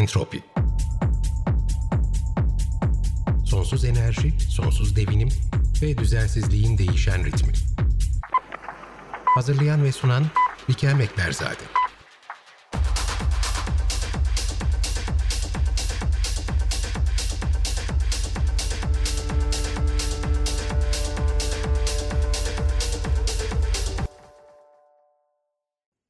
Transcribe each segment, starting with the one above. Entropi. Sonsuz enerji, sonsuz devinim ve düzensizliğin değişen ritmi. Hazırlayan ve sunan Bikel Meknerzade.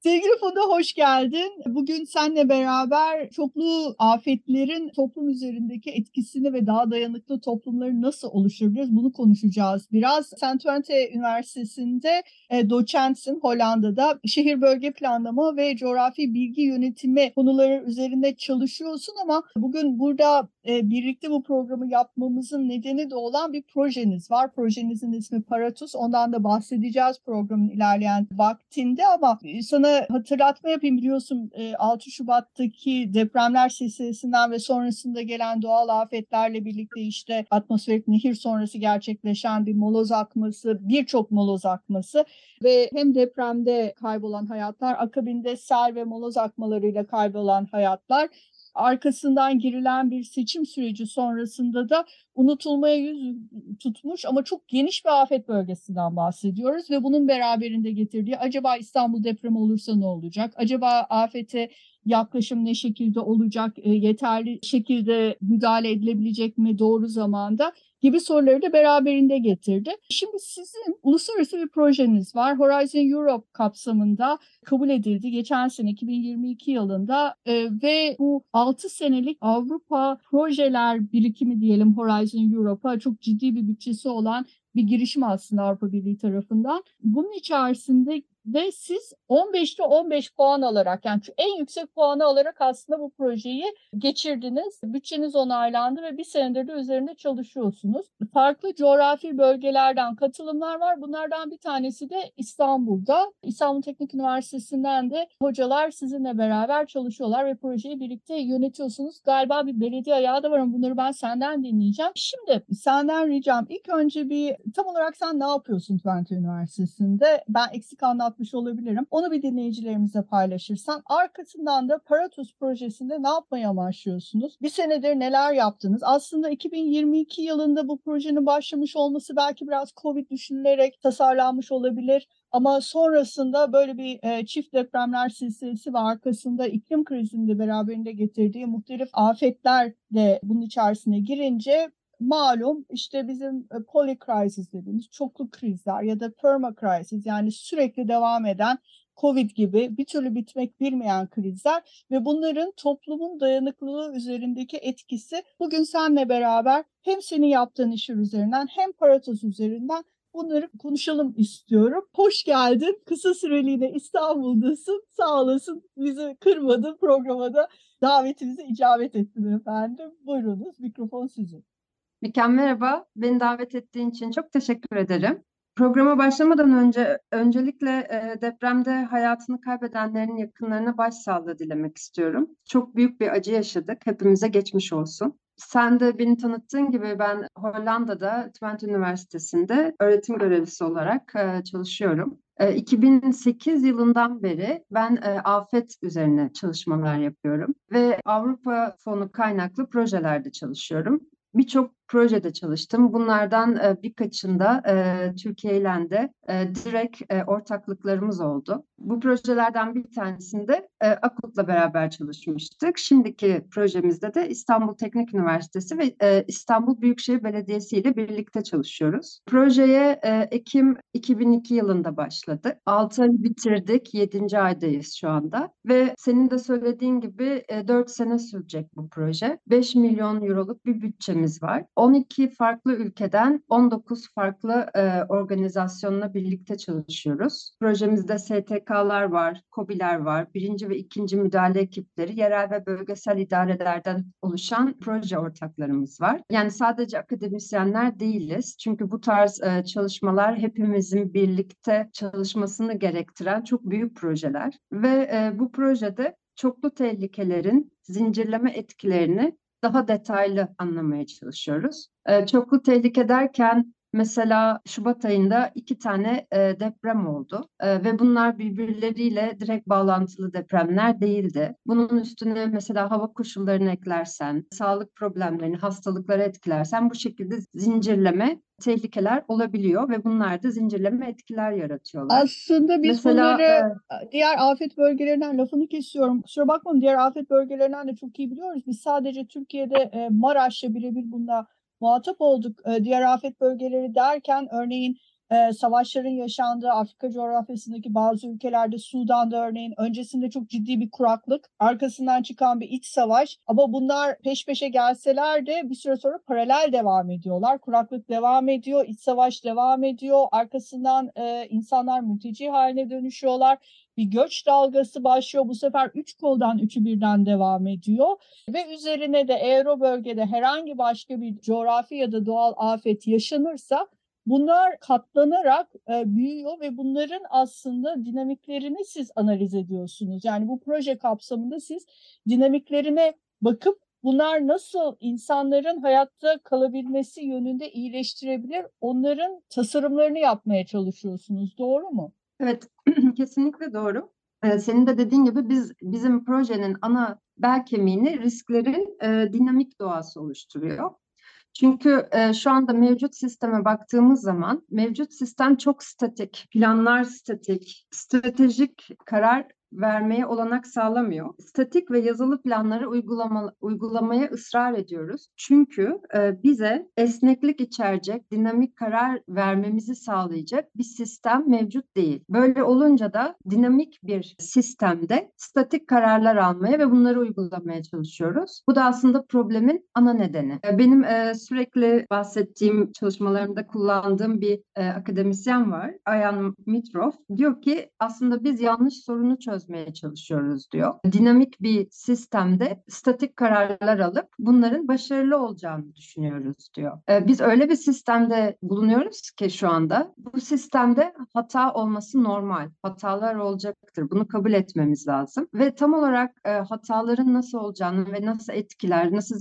Sevgili Funda, hoş geldin. Bugün seninle beraber çoklu afetlerin toplum üzerindeki etkisini ve daha dayanıklı toplumları nasıl oluşturabiliriz, bunu konuşacağız biraz. Sen Twente Üniversitesi'nde doçentsin, Hollanda'da. Şehir bölge planlama ve coğrafi bilgi yönetimi konuları üzerinde çalışıyorsun ama bugün burada birlikte bu programı yapmamızın nedeni de olan bir projeniz var. Projenizin ismi Paratus. Ondan da bahsedeceğiz programın ilerleyen vaktinde ama sana hatırlatma yapayım. Biliyorsun 6 Şubat'taki depremler silsilesinden ve sonrasında gelen doğal afetlerle birlikte işte atmosferik nehir sonrası gerçekleşen bir moloz akması, birçok moloz akması ve hem depremde kaybolan hayatlar, akabinde sel ve moloz akmalarıyla kaybolan hayatlar, arkasından girilen bir seçim süreci sonrasında da unutulmaya yüz tutmuş ama çok geniş bir afet bölgesinden bahsediyoruz ve bunun beraberinde getirdiği acaba İstanbul depremi olursa ne olacak? Acaba afete yaklaşım ne şekilde olacak? Yeterli şekilde müdahale edilebilecek mi doğru zamanda? Gibi soruları da beraberinde getirdi. Şimdi sizin uluslararası bir projeniz var. Horizon Europe kapsamında kabul edildi geçen sene 2022 yılında ve bu 6 senelik Avrupa projeler birikimi diyelim Horizon Europe'a, çok ciddi bir bütçesi olan bir girişim aslında Avrupa Birliği tarafından. Bunun içerisinde de siz 15'te 15 puan alarak, yani en yüksek puanı alarak aslında bu projeyi geçirdiniz. Bütçeniz onaylandı ve bir senedir de üzerinde çalışıyorsunuz. Farklı coğrafi bölgelerden katılımlar var. Bunlardan bir tanesi de İstanbul'da. İstanbul Teknik Üniversitesi'nden de hocalar sizinle beraber çalışıyorlar ve projeyi birlikte yönetiyorsunuz. Galiba bir belediye ayağı da var ama bunları ben senden dinleyeceğim. Şimdi senden ricam, ilk önce bir tam olarak sen ne yapıyorsun Twente Üniversitesi'nde? Ben eksik anlattım olabilirim. Onu bir dinleyicilerimize paylaşırsan, arkasından da Paratus projesinde ne yapmaya amaçlıyorsunuz? Bir senedir neler yaptınız? Aslında 2022 yılında bu projenin başlamış olması belki biraz Covid düşünülerek tasarlanmış olabilir. Ama sonrasında böyle bir çift depremler silsilesi ve arkasında iklim krizinde beraberinde getirdiği muhtelif afetler de bunun içerisine girince malum işte bizim polycrisis dediğimiz çoklu krizler ya da permacrisis, yani sürekli devam eden Covid gibi bir türlü bitmek bilmeyen krizler ve bunların toplumun dayanıklılığı üzerindeki etkisi. Bugün seninle beraber hem senin yaptığın işin üzerinden hem Paratus üzerinden bunları konuşalım istiyorum. Hoş geldin. Kısa süreliğine İstanbul'dasın. Sağ olasın. Bizi kırmadın, programa da davetimize icabet ettin efendim. Buyurunuz, mikrofon sizin. Bikel, merhaba. Beni davet ettiğin için çok teşekkür ederim. Programa başlamadan önce öncelikle depremde hayatını kaybedenlerin yakınlarına başsağlığı dilemek istiyorum. Çok büyük bir acı yaşadık. Hepimize geçmiş olsun. Sen de beni tanıttığın gibi ben Hollanda'da Twente Üniversitesi'nde öğretim görevlisi olarak çalışıyorum. 2008 yılından beri ben afet üzerine çalışmalar yapıyorum ve Avrupa Fonu kaynaklı projelerde çalışıyorum. Birçok projede çalıştım. Bunlardan birkaçında Türkiye ile de direkt ortaklıklarımız oldu. Bu projelerden bir tanesinde AKUT'la beraber çalışmıştık. Şimdiki projemizde de İstanbul Teknik Üniversitesi ve İstanbul Büyükşehir Belediyesi ile birlikte çalışıyoruz. Projeye Ekim 2002 yılında başladık. 6 ay bitirdik. 7. aydayız şu anda. Ve senin de söylediğin gibi 4 sene sürecek bu proje. 5 milyon euroluk bir bütçemiz var. 12 farklı ülkeden 19 farklı organizasyonla birlikte çalışıyoruz. Projemizde STK'lar var, KOBİ'ler var, birinci ve ikinci müdahale ekipleri, yerel ve bölgesel idarelerden oluşan proje ortaklarımız var. Yani sadece akademisyenler değiliz. Çünkü bu tarz çalışmalar hepimizin birlikte çalışmasını gerektiren çok büyük projeler. Ve bu projede çoklu tehlikelerin zincirleme etkilerini daha detaylı anlamaya çalışıyoruz. Çoklu tehlike derken Mesela Şubat ayında 2 tane deprem oldu ve bunlar birbirleriyle direkt bağlantılı depremler değildi. Bunun üstüne mesela hava koşullarını eklersen, sağlık problemlerini, hastalıkları etkilersen bu şekilde zincirleme tehlikeler olabiliyor ve bunlar da zincirleme etkiler yaratıyorlar. Aslında biz mesela, bunları diğer afet bölgelerinden, lafını kesiyorum kusura bakmayın, diğer afet bölgelerinden de çok iyi biliyoruz. Biz sadece Türkiye'de Maraş'la birebir bunda muhatap olduk. Diğer afet bölgeleri derken örneğin savaşların yaşandığı Afrika coğrafyasındaki bazı ülkelerde, Sudan'da örneğin öncesinde çok ciddi bir kuraklık, arkasından çıkan bir iç savaş, ama bunlar peş peşe gelseler de bir süre sonra paralel devam ediyorlar. Kuraklık devam ediyor, iç savaş devam ediyor, arkasından insanlar mülteci haline dönüşüyorlar. Bir göç dalgası başlıyor. Bu sefer 3 koldan 3'ü birden devam ediyor. Ve üzerine de Euro bölgede herhangi başka bir coğrafi ya da doğal afet yaşanırsa bunlar katlanarak büyüyor ve bunların aslında dinamiklerini siz analiz ediyorsunuz. Yani bu proje kapsamında siz dinamiklerine bakıp bunlar nasıl insanların hayatta kalabilmesi yönünde iyileştirebilir, onların tasarımlarını yapmaya çalışıyorsunuz. Doğru mu? Evet, kesinlikle doğru. Senin de dediğin gibi bizim projenin ana bel kemiğini risklerin dinamik doğası oluşturuyor. Çünkü şu anda mevcut sisteme baktığımız zaman mevcut sistem çok statik, planlar statik, stratejik karar vermeye olanak sağlamıyor. Statik ve yazılı planları uygulamaya ısrar ediyoruz. Çünkü bize esneklik içerecek, dinamik karar vermemizi sağlayacak bir sistem mevcut değil. Böyle olunca da dinamik bir sistemde statik kararlar almaya ve bunları uygulamaya çalışıyoruz. Bu da aslında problemin ana nedeni. Benim sürekli bahsettiğim, çalışmalarımda kullandığım bir akademisyen var. Ayan Mitrov diyor ki aslında biz yanlış sorunu çözmeye çalışıyoruz diyor. Dinamik bir sistemde statik kararlar alıp bunların başarılı olacağını düşünüyoruz diyor. Biz öyle bir sistemde bulunuyoruz ki şu anda bu sistemde hata olması normal. Hatalar olacaktır. Bunu kabul etmemiz lazım. Ve tam olarak hataların nasıl olacağını ve nasıl etkiler, nasıl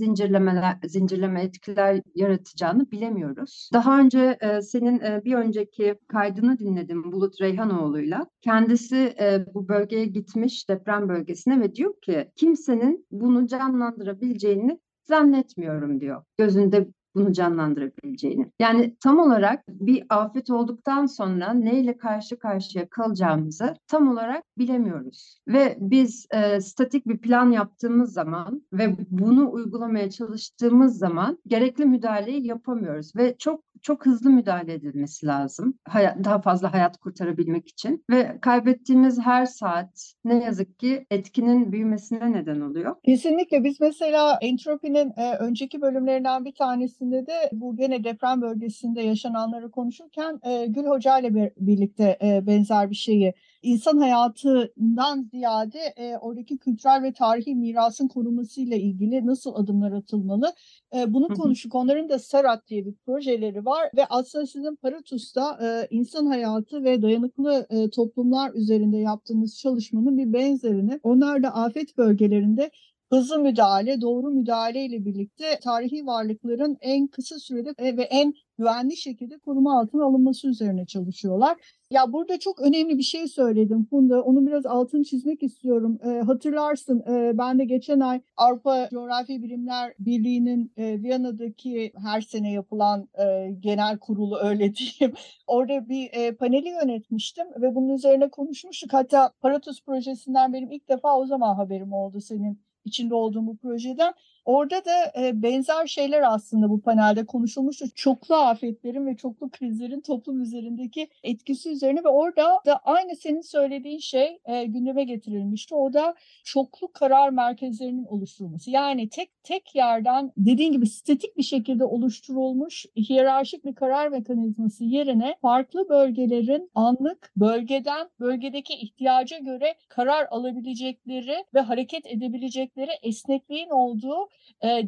zincirleme etkiler yaratacağını bilemiyoruz. Daha önce senin bir önceki kaydını dinledim Bulut Reyhanoğlu'yla. Kendisi bu bölge gitmiş, deprem bölgesine, ve diyor ki kimsenin bunu canlandırabileceğini zannetmiyorum diyor. Gözünde bunu canlandırabileceğini. Yani tam olarak bir afet olduktan sonra neyle karşı karşıya kalacağımızı tam olarak bilemiyoruz. Ve biz statik bir plan yaptığımız zaman ve bunu uygulamaya çalıştığımız zaman gerekli müdahaleyi yapamıyoruz. Ve çok hızlı müdahale edilmesi lazım. Daha fazla hayat kurtarabilmek için. Ve kaybettiğimiz her saat ne yazık ki etkinin büyümesine neden oluyor. Kesinlikle. Biz mesela entropinin önceki bölümlerinden bir tanesini de bu gene deprem bölgesinde yaşananları konuşurken Gül Hoca ile birlikte benzer bir şeyi, insan hayatından ziyade oradaki kültürel ve tarihi mirasın korunmasıyla ilgili nasıl adımlar atılmalı bunu konuştuk. Onların da Sarat diye bir projeleri var ve aslında sizin Paratus'ta insan hayatı ve dayanıklı toplumlar üzerinde yaptığınız çalışmanın bir benzerini, onlar da afet bölgelerinde hızlı müdahale, doğru müdahale ile birlikte tarihi varlıkların en kısa sürede ve en güvenli şekilde koruma altına alınması üzerine çalışıyorlar. Ya burada çok önemli bir şey söyledim Funda. Onu biraz altını çizmek istiyorum. Hatırlarsın ben de geçen ay Avrupa Coğrafi Bilimler Birliği'nin Viyana'daki her sene yapılan genel kurulu, öyle diyeyim. Orada bir paneli yönetmiştim ve bunun üzerine konuşmuştuk. Hatta Paratus projesinden benim ilk defa o zaman haberim oldu, senin içinde olduğum bu projeden. Orada da benzer şeyler aslında bu panelde konuşulmuştu. Çoklu afetlerin ve çoklu krizlerin toplum üzerindeki etkisi üzerine ve orada da aynı senin söylediğin şey gündeme getirilmişti. O da çoklu karar merkezlerinin oluşturulması. Yani tek yerden, dediğin gibi statik bir şekilde oluşturulmuş hiyerarşik bir karar mekanizması yerine farklı bölgelerin anlık, bölgedeki ihtiyaca göre karar alabilecekleri ve hareket edebilecekleri esnekliğin olduğu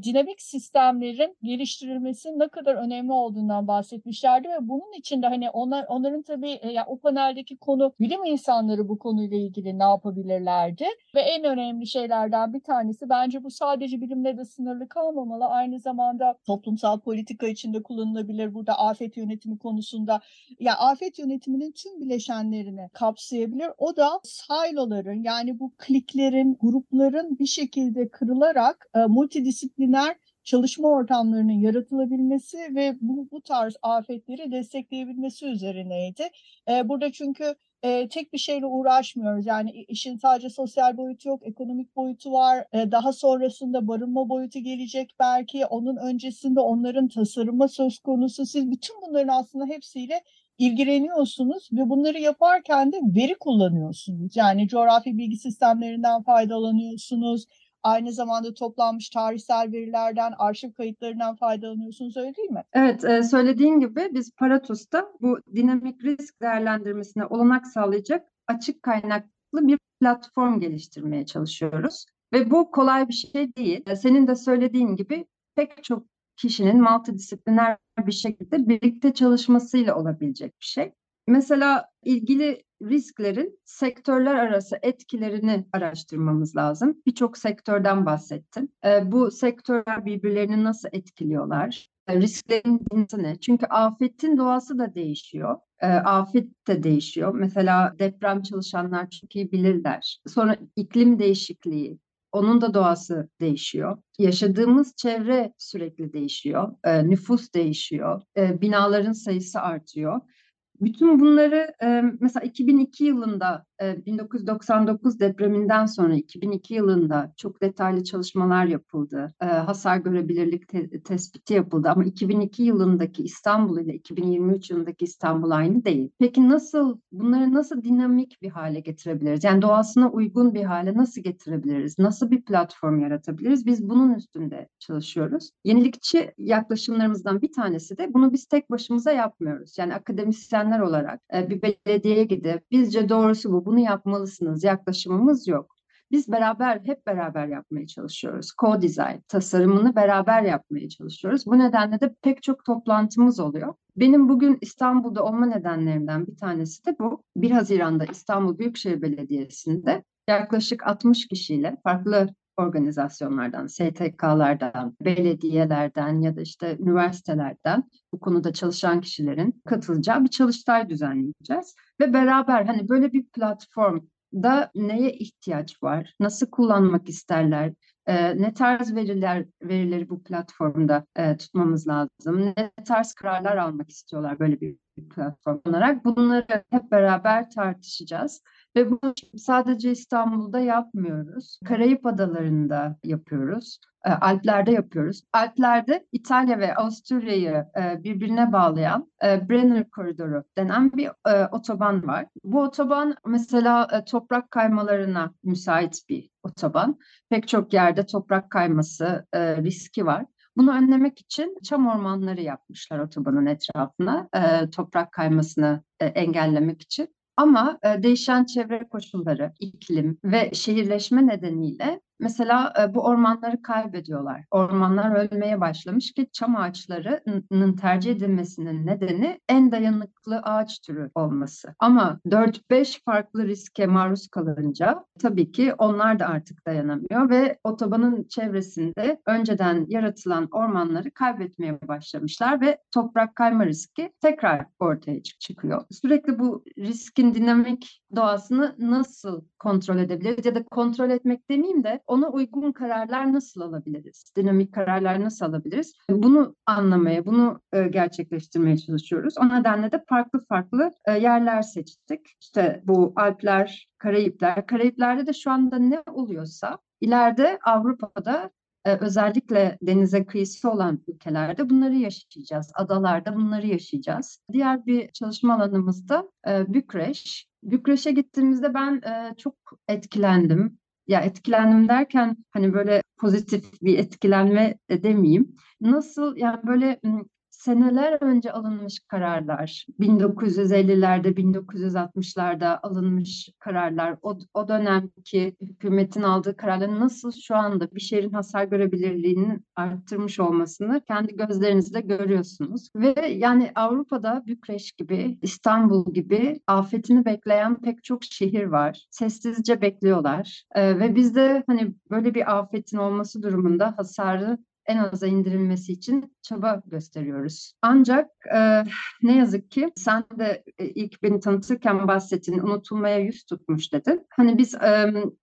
dinamik sistemlerin geliştirilmesinin ne kadar önemli olduğundan bahsetmişlerdi ve bunun içinde hani onların tabii ya o paneldeki konu bilim insanları bu konuyla ilgili ne yapabilirlerdi ve en önemli şeylerden bir tanesi bence bu sadece bilimle de sınırlı kalmamalı. Aynı zamanda toplumsal politika içinde kullanılabilir. Burada afet yönetimi konusunda ya afet yönetiminin tüm bileşenlerini kapsayabilir. O da siloların yani bu kliklerin, grupların bir şekilde kırılarak multidisipliner çalışma ortamlarının yaratılabilmesi ve bu tarz afetleri destekleyebilmesi üzerineydi. Burada çünkü tek bir şeyle uğraşmıyoruz. Yani işin sadece sosyal boyutu yok, ekonomik boyutu var. Daha sonrasında barınma boyutu gelecek belki. Onun öncesinde onların tasarımı söz konusu. Siz bütün bunların aslında hepsiyle ilgileniyorsunuz ve bunları yaparken de veri kullanıyorsunuz. Yani coğrafi bilgi sistemlerinden faydalanıyorsunuz. Aynı zamanda toplanmış tarihsel verilerden, arşiv kayıtlarından faydalanıyorsunuz, öyle değil mi? Evet, söylediğin gibi biz Paratus'ta bu dinamik risk değerlendirmesine olanak sağlayacak açık kaynaklı bir platform geliştirmeye çalışıyoruz. Ve bu kolay bir şey değil. Senin de söylediğin gibi pek çok kişinin multidisipliner bir şekilde birlikte çalışmasıyla olabilecek bir şey. Mesela ilgili risklerin sektörler arası etkilerini araştırmamız lazım. Birçok sektörden bahsettim. Bu sektörler birbirlerini nasıl etkiliyorlar? Risklerin cinsi ne? Çünkü afetin doğası da değişiyor. Afet de değişiyor. Mesela deprem çalışanlar çok iyi bilirler. Sonra iklim değişikliği. Onun da doğası değişiyor. Yaşadığımız çevre sürekli değişiyor. Nüfus değişiyor. Binaların sayısı artıyor. Bütün bunları mesela 2002 yılında 1999 depreminden sonra 2002 yılında çok detaylı çalışmalar yapıldı. Hasar görebilirlik tespiti yapıldı ama 2002 yılındaki İstanbul ile 2023 yılındaki İstanbul aynı değil. Peki bunları nasıl dinamik bir hale getirebiliriz? Yani doğasına uygun bir hale nasıl getirebiliriz? Nasıl bir platform yaratabiliriz? Biz bunun üstünde çalışıyoruz. Yenilikçi yaklaşımlarımızdan bir tanesi de bunu biz tek başımıza yapmıyoruz. Yani akademisyenler olarak bir belediyeye gidip bizce doğrusu bu, bunu yapmalısınız yaklaşımımız yok. Biz hep beraber yapmaya çalışıyoruz. Co-design, tasarımını beraber yapmaya çalışıyoruz. Bu nedenle de pek çok toplantımız oluyor. Benim bugün İstanbul'da olma nedenlerimden bir tanesi de bu. 1 Haziran'da İstanbul Büyükşehir Belediyesi'nde yaklaşık 60 kişiyle farklı organizasyonlardan, STK'lardan, belediyelerden ya da işte üniversitelerden bu konuda çalışan kişilerin katılacağı bir çalıştay düzenleyeceğiz. Ve beraber hani böyle bir platformda neye ihtiyaç var, nasıl kullanmak isterler, ne tarz verileri bu platformda tutmamız lazım, ne tarz kararlar almak istiyorlar böyle bir platform olarak bunları hep beraber tartışacağız. Ve bunu sadece İstanbul'da yapmıyoruz. Karayip Adaları'nda yapıyoruz. Alpler'de yapıyoruz. Alpler'de İtalya ve Avusturya'yı birbirine bağlayan Brenner Koridoru denen bir otoban var. Bu otoban mesela toprak kaymalarına müsait bir otoban. Pek çok yerde toprak kayması riski var. Bunu önlemek için çam ormanları yapmışlar otobanın etrafına toprak kaymasını engellemek için. Ama değişen çevre koşulları, iklim ve şehirleşme nedeniyle mesela bu ormanları kaybediyorlar. Ormanlar ölmeye başlamış ki çam ağaçlarının tercih edilmesinin nedeni en dayanıklı ağaç türü olması. Ama 4-5 farklı riske maruz kalınca tabii ki onlar da artık dayanamıyor ve otobanın çevresinde önceden yaratılan ormanları kaybetmeye başlamışlar ve toprak kayma riski tekrar ortaya çıkıyor. Sürekli bu riskin dinamik doğasını nasıl kontrol edebiliriz ya da kontrol etmek demeyeyim de ona uygun kararlar nasıl alabiliriz? Dinamik kararlar nasıl alabiliriz? Bunu anlamaya, bunu gerçekleştirmeye çalışıyoruz. O nedenle de farklı yerler seçtik. İşte bu Alpler, Karayipler. Karayipler'de de şu anda ne oluyorsa ileride Avrupa'da özellikle denize kıyısı olan ülkelerde bunları yaşayacağız. Adalarda bunları yaşayacağız. Diğer bir çalışma alanımız da Bükreş. Bükreş'e gittiğimizde ben çok etkilendim. Ya etkilendim derken hani böyle pozitif bir etkilenme demeyeyim. Nasıl yani böyle seneler önce alınmış kararlar, 1950'lerde, 1960'larda alınmış kararlar, o dönemki hükümetin aldığı kararların nasıl şu anda bir şehrin hasar görebilirliğinin arttırmış olmasını kendi gözlerinizle görüyorsunuz. Ve yani Avrupa'da Bükreş gibi, İstanbul gibi afetini bekleyen pek çok şehir var. Sessizce bekliyorlar ve bizde hani böyle bir afetin olması durumunda hasarı en aza indirilmesi için çaba gösteriyoruz. Ancak ne yazık ki sen de ilk beni tanıtırken bahsettin, unutulmaya yüz tutmuş dedin. Hani biz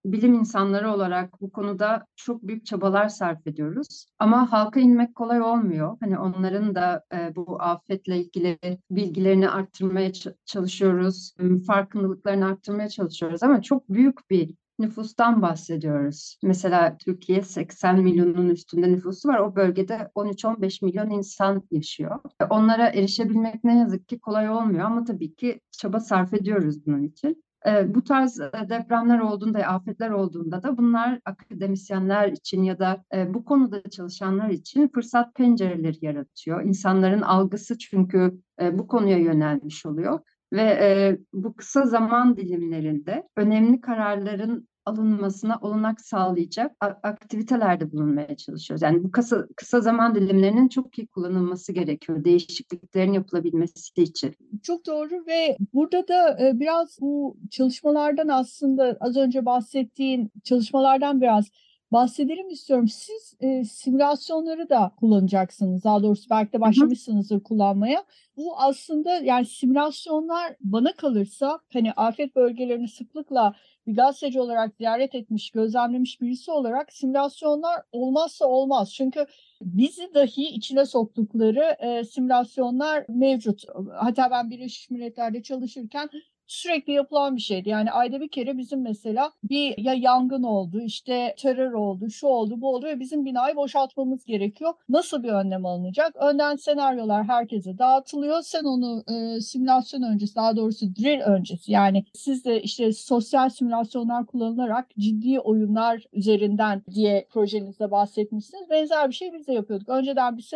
bilim insanları olarak bu konuda çok büyük çabalar sarf ediyoruz. Ama halka inmek kolay olmuyor. Hani onların da bu afetle ilgili bilgilerini arttırmaya çalışıyoruz. Farkındalıklarını arttırmaya çalışıyoruz ama çok büyük bir nüfustan bahsediyoruz. Mesela Türkiye 80 milyonun üstünde nüfusu var. O bölgede 13-15 milyon insan yaşıyor. Onlara erişebilmek ne yazık ki kolay olmuyor ama tabii ki çaba sarf ediyoruz bunun için. Bu tarz depremler olduğunda, afetler olduğunda da bunlar akademisyenler için ya da bu konuda çalışanlar için fırsat pencereleri yaratıyor. İnsanların algısı çünkü bu konuya yönelmiş oluyor. Ve bu kısa zaman dilimlerinde önemli kararların alınmasına olanak sağlayacak aktivitelerde bulunmaya çalışıyoruz. Yani bu kısa zaman dilimlerinin çok iyi kullanılması gerekiyor. Değişikliklerin yapılabilmesi için. Çok doğru ve burada da biraz bu çalışmalardan aslında az önce bahsettiğin çalışmalardan biraz bahsedelim istiyorum. Siz simülasyonları da kullanacaksınız. Daha doğrusu belki de başlamışsınızdır kullanmaya. Bu aslında yani simülasyonlar bana kalırsa hani afet bölgelerini sıklıkla bir gazeteci olarak ziyaret etmiş, gözlemlemiş birisi olarak simülasyonlar olmazsa olmaz. Çünkü bizi dahi içine soktukları simülasyonlar mevcut. Hatta ben Birleşmiş Milletler'de çalışırken sürekli yapılan bir şeydi. Yani ayda bir kere bizim mesela bir ya yangın oldu, işte terör oldu, şu oldu, bu oldu ve bizim binayı boşaltmamız gerekiyor. Nasıl bir önlem alınacak? Önden senaryolar herkese dağıtılıyor. Sen onu simülasyon öncesi, daha doğrusu drill öncesi, yani siz de işte sosyal simülasyonlar kullanılarak ciddi oyunlar üzerinden diye projenizde bahsetmişsiniz. Benzer bir şey biz de yapıyorduk. Önceden bir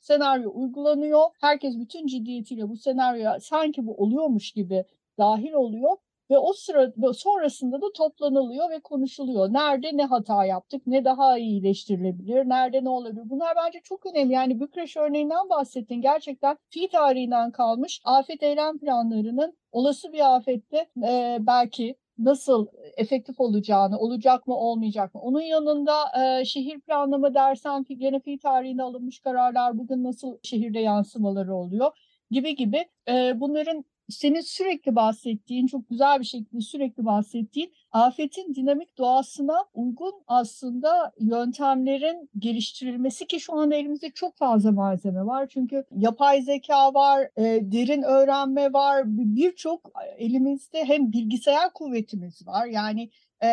senaryo uygulanıyor. Herkes bütün ciddiyetiyle bu senaryoya sanki bu oluyormuş gibi dahil oluyor ve o sırada sonrasında da toplanılıyor ve konuşuluyor. Nerede ne hata yaptık, ne daha iyileştirilebilir, nerede ne olabilir? Bunlar bence çok önemli. Yani Bükreş örneğinden bahsettin. Gerçekten fi tarihinden kalmış afet eylem planlarının olası bir afette belki nasıl efektif olacağını, olacak mı olmayacak mı? Onun yanında şehir planlama dersen ki gene fi tarihine alınmış kararlar bugün nasıl şehirde yansımaları oluyor gibi bunların senin sürekli bahsettiğin, çok güzel bir şekilde sürekli bahsettiğin afetin dinamik doğasına uygun aslında yöntemlerin geliştirilmesi ki şu anda elimizde çok fazla malzeme var. Çünkü yapay zeka var, derin öğrenme var, birçok elimizde hem bilgisayar kuvvetimiz var. Yani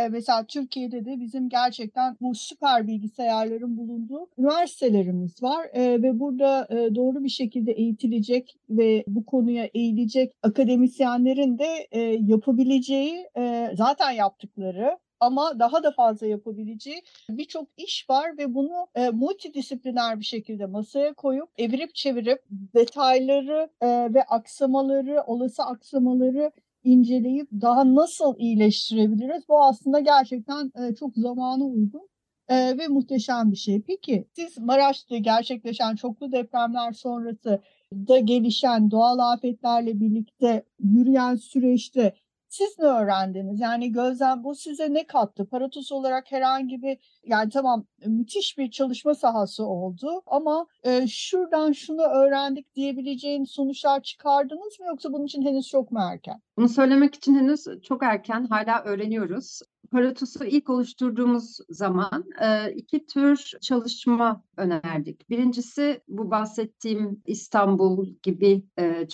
mesela Türkiye'de de bizim gerçekten bu süper bilgisayarların bulunduğu üniversitelerimiz var ve burada doğru bir şekilde eğitilecek ve bu konuya eğilecek akademisyenlerin de yapabileceği, zaten yaptıkları ama daha da fazla yapabileceği birçok iş var ve bunu multidisipliner bir şekilde masaya koyup evirip çevirip detayları ve aksamaları, olası aksamaları inceleyip daha nasıl iyileştirebiliriz? Bu aslında gerçekten çok zamana uygun ve muhteşem bir şey. Peki siz Maraş'ta gerçekleşen çoklu depremler sonrası da gelişen doğal afetlerle birlikte yürüyen süreçte siz ne öğrendiniz? Yani gözlem bu size ne kattı? Paratus olarak herhangi bir, yani tamam müthiş bir çalışma sahası oldu ama şuradan şunu öğrendik diyebileceğin sonuçlar çıkardınız mı? Yoksa bunun için henüz çok mu erken? Bunu söylemek için henüz çok erken, hala öğreniyoruz. Paratus'u ilk oluşturduğumuz zaman iki tür çalışma önerdik. Birincisi bu bahsettiğim İstanbul gibi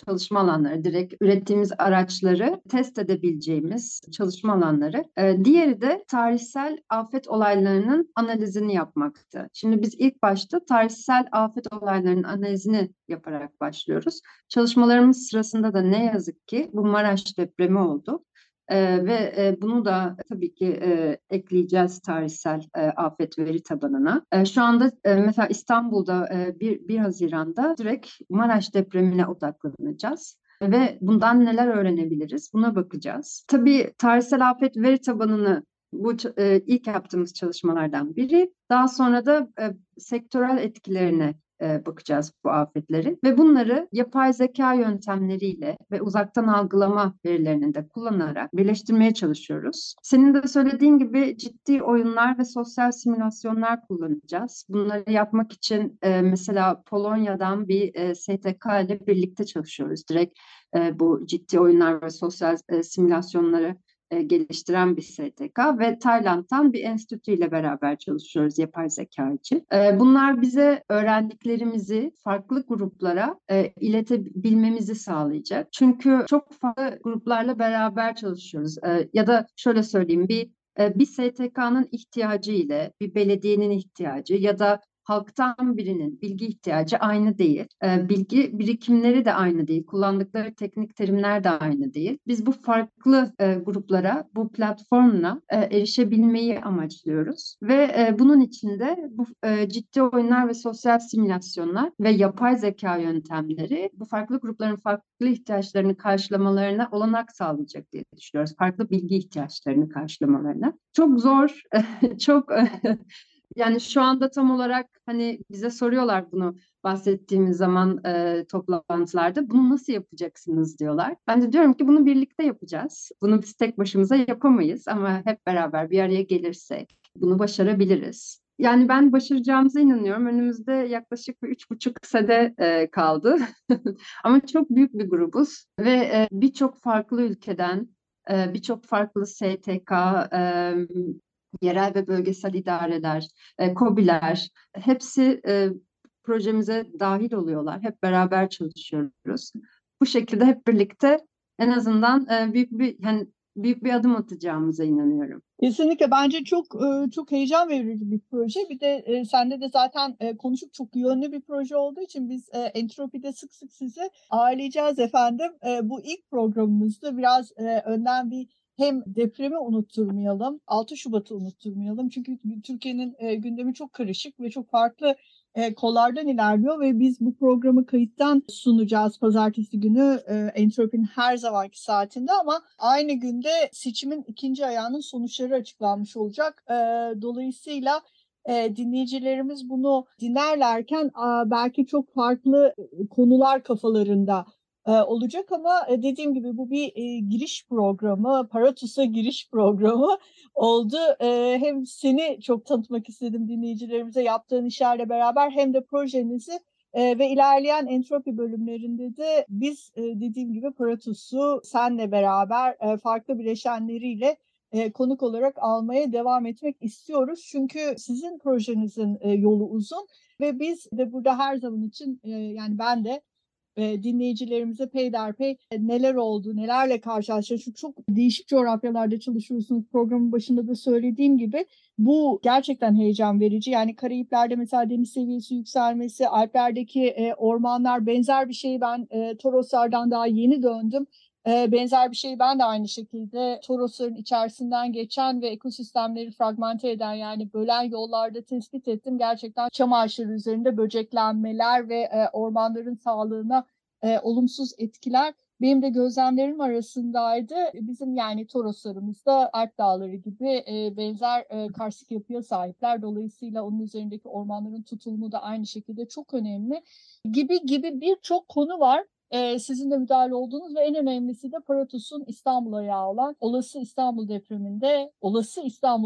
çalışma alanları, direkt ürettiğimiz araçları test edebileceğimiz çalışma alanları. Diğeri de tarihsel afet olaylarının analizini yapmaktı. Şimdi biz ilk başta tarihsel afet olaylarının analizini yaparak başlıyoruz. Çalışmalarımız sırasında da ne yazık ki bu Maraş depremi oldu. ve bunu da tabii ki ekleyeceğiz tarihsel afet veri tabanına. Şu anda mesela İstanbul'da 1 Haziran'da direkt Maraş depremine odaklanacağız. Ve bundan neler öğrenebiliriz? Buna bakacağız. Tabii tarihsel afet veri tabanını bu ilk yaptığımız çalışmalardan biri. Daha sonra da sektörel etkilerine bakacağız bu afetleri ve bunları yapay zeka yöntemleriyle ve uzaktan algılama verilerini de kullanarak birleştirmeye çalışıyoruz. Senin de söylediğin gibi ciddi oyunlar ve sosyal simülasyonlar kullanacağız. Bunları yapmak için mesela Polonya'dan bir STK ile birlikte çalışıyoruz. Direkt bu ciddi oyunlar ve sosyal simülasyonları geliştiren bir STK ve Tayland'dan bir enstitü ile beraber çalışıyoruz yapay zeka için. Bunlar bize öğrendiklerimizi farklı gruplara iletebilmemizi sağlayacak. Çünkü çok farklı gruplarla beraber çalışıyoruz. Ya da şöyle söyleyeyim, bir STK'nın ihtiyacı ile bir belediyenin ihtiyacı ya da halktan birinin bilgi ihtiyacı aynı değil. Bilgi birikimleri de aynı değil. Kullandıkları teknik terimler de aynı değil. Biz bu farklı gruplara, bu platformla erişebilmeyi amaçlıyoruz. Ve bunun için de bu ciddi oyunlar ve sosyal simülasyonlar ve yapay zeka yöntemleri bu farklı grupların farklı ihtiyaçlarını karşılamalarına olanak sağlayacak diye düşünüyoruz. Farklı bilgi ihtiyaçlarını karşılamalarına. Çok zor, çok... Yani şu anda tam olarak hani bize soruyorlar bunu bahsettiğimiz zaman toplantılarda bunu nasıl yapacaksınız diyorlar. Ben de diyorum ki bunu birlikte yapacağız. Bunu biz tek başımıza yapamayız ama hep beraber bir araya gelirsek bunu başarabiliriz. Yani ben başaracağımıza inanıyorum. Önümüzde yaklaşık 3,5 sene kaldı. Ama çok büyük bir grubuz ve birçok farklı ülkeden, birçok farklı STK, yerel ve bölgesel idareler, KOBİ'ler hepsi projemize dahil oluyorlar. Hep beraber çalışıyoruz. Bu şekilde hep birlikte en azından büyük bir adım atacağımıza inanıyorum. Kesinlikle, bence çok heyecan verici bir proje. Bir de sende de zaten konuşup çok yönlü bir proje olduğu için biz Entropi'de sık sık sizi ağırlayacağız efendim. Bu ilk programımızda biraz önden bir hem depremi unutturmayalım, 6 Şubat'ı unutturmayalım. Çünkü Türkiye'nin gündemi çok karışık ve çok farklı kollardan ilerliyor ve biz bu programı kayıttan sunacağız pazartesi günü Entropi'nin her zamanki saatinde, ama aynı günde seçimin ikinci ayağının sonuçları açıklanmış olacak. Dolayısıyla dinleyicilerimiz bunu dinlerlerken belki çok farklı konular kafalarında olacak, ama dediğim gibi bu bir giriş programı, Paratus'a giriş programı oldu. Hem seni çok tanıtmak istedim dinleyicilerimize yaptığın işlerle beraber, hem de projenizi ve ilerleyen Entropi bölümlerinde de biz dediğim gibi Paratus'u senle beraber farklı bileşenleriyle konuk olarak almaya devam etmek istiyoruz. Çünkü sizin projenizin yolu uzun ve biz de burada her zaman için, yani ben de dinleyicilerimize peyderpey neler oldu, nelerle karşılaştık. Çünkü çok değişik coğrafyalarda çalışıyorsunuz. Programın başında da söylediğim gibi bu gerçekten heyecan verici. Yani Karayipler'de mesela deniz seviyesi yükselmesi, Alpler'deki ormanlar benzer bir şey. Ben Toroslar'dan daha yeni döndüm. Benzer bir şey ben de aynı şekilde Torosların içerisinden geçen ve ekosistemleri fragmente eden, yani bölen yollarda tespit ettim. Gerçekten çam ağaçları üzerinde böceklenmeler ve ormanların sağlığına olumsuz etkiler benim de gözlemlerim arasındaydı. Bizim yani Toroslarımızda Alp Dağları gibi benzer karstik yapıya sahipler. Dolayısıyla onun üzerindeki ormanların tutulumu da aynı şekilde çok önemli gibi birçok konu var. Sizin de müdahale olduğunuz ve en önemlisi de Paratus'un İstanbul ayağı olan olası İstanbul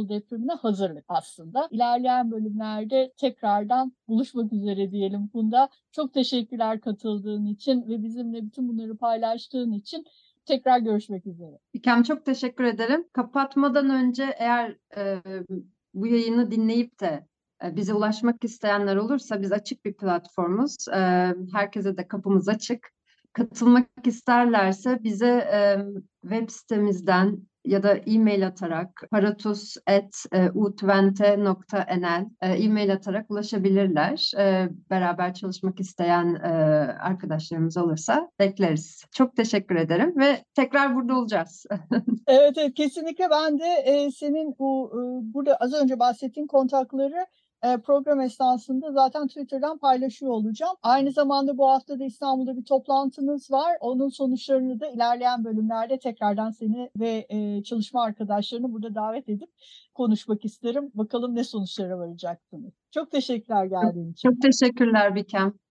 depremine hazırlık aslında. İlerleyen bölümlerde tekrardan buluşmak üzere diyelim Funda. Çok teşekkürler katıldığın için ve bizimle bütün bunları paylaştığın için. Tekrar görüşmek üzere. İkem, çok teşekkür ederim. Kapatmadan önce eğer bu yayını dinleyip de bize ulaşmak isteyenler olursa biz açık bir platformuz. Herkese de kapımız açık. Katılmak isterlerse bize web sitemizden ya da e-mail atarak paratus at utvente.nl e-mail atarak ulaşabilirler. Beraber çalışmak isteyen arkadaşlarımız olursa bekleriz. Çok teşekkür ederim ve tekrar burada olacağız. Evet, kesinlikle ben de senin bu burada az önce bahsettiğin kontakları program esnasında zaten Twitter'dan paylaşıyor olacağım. Aynı zamanda bu hafta da İstanbul'da bir toplantınız var. Onun sonuçlarını da ilerleyen bölümlerde tekrardan seni ve çalışma arkadaşlarını burada davet edip konuşmak isterim. Bakalım ne sonuçlara varacaksınız. Çok teşekkürler geldiğin için. Çok teşekkürler Bikem.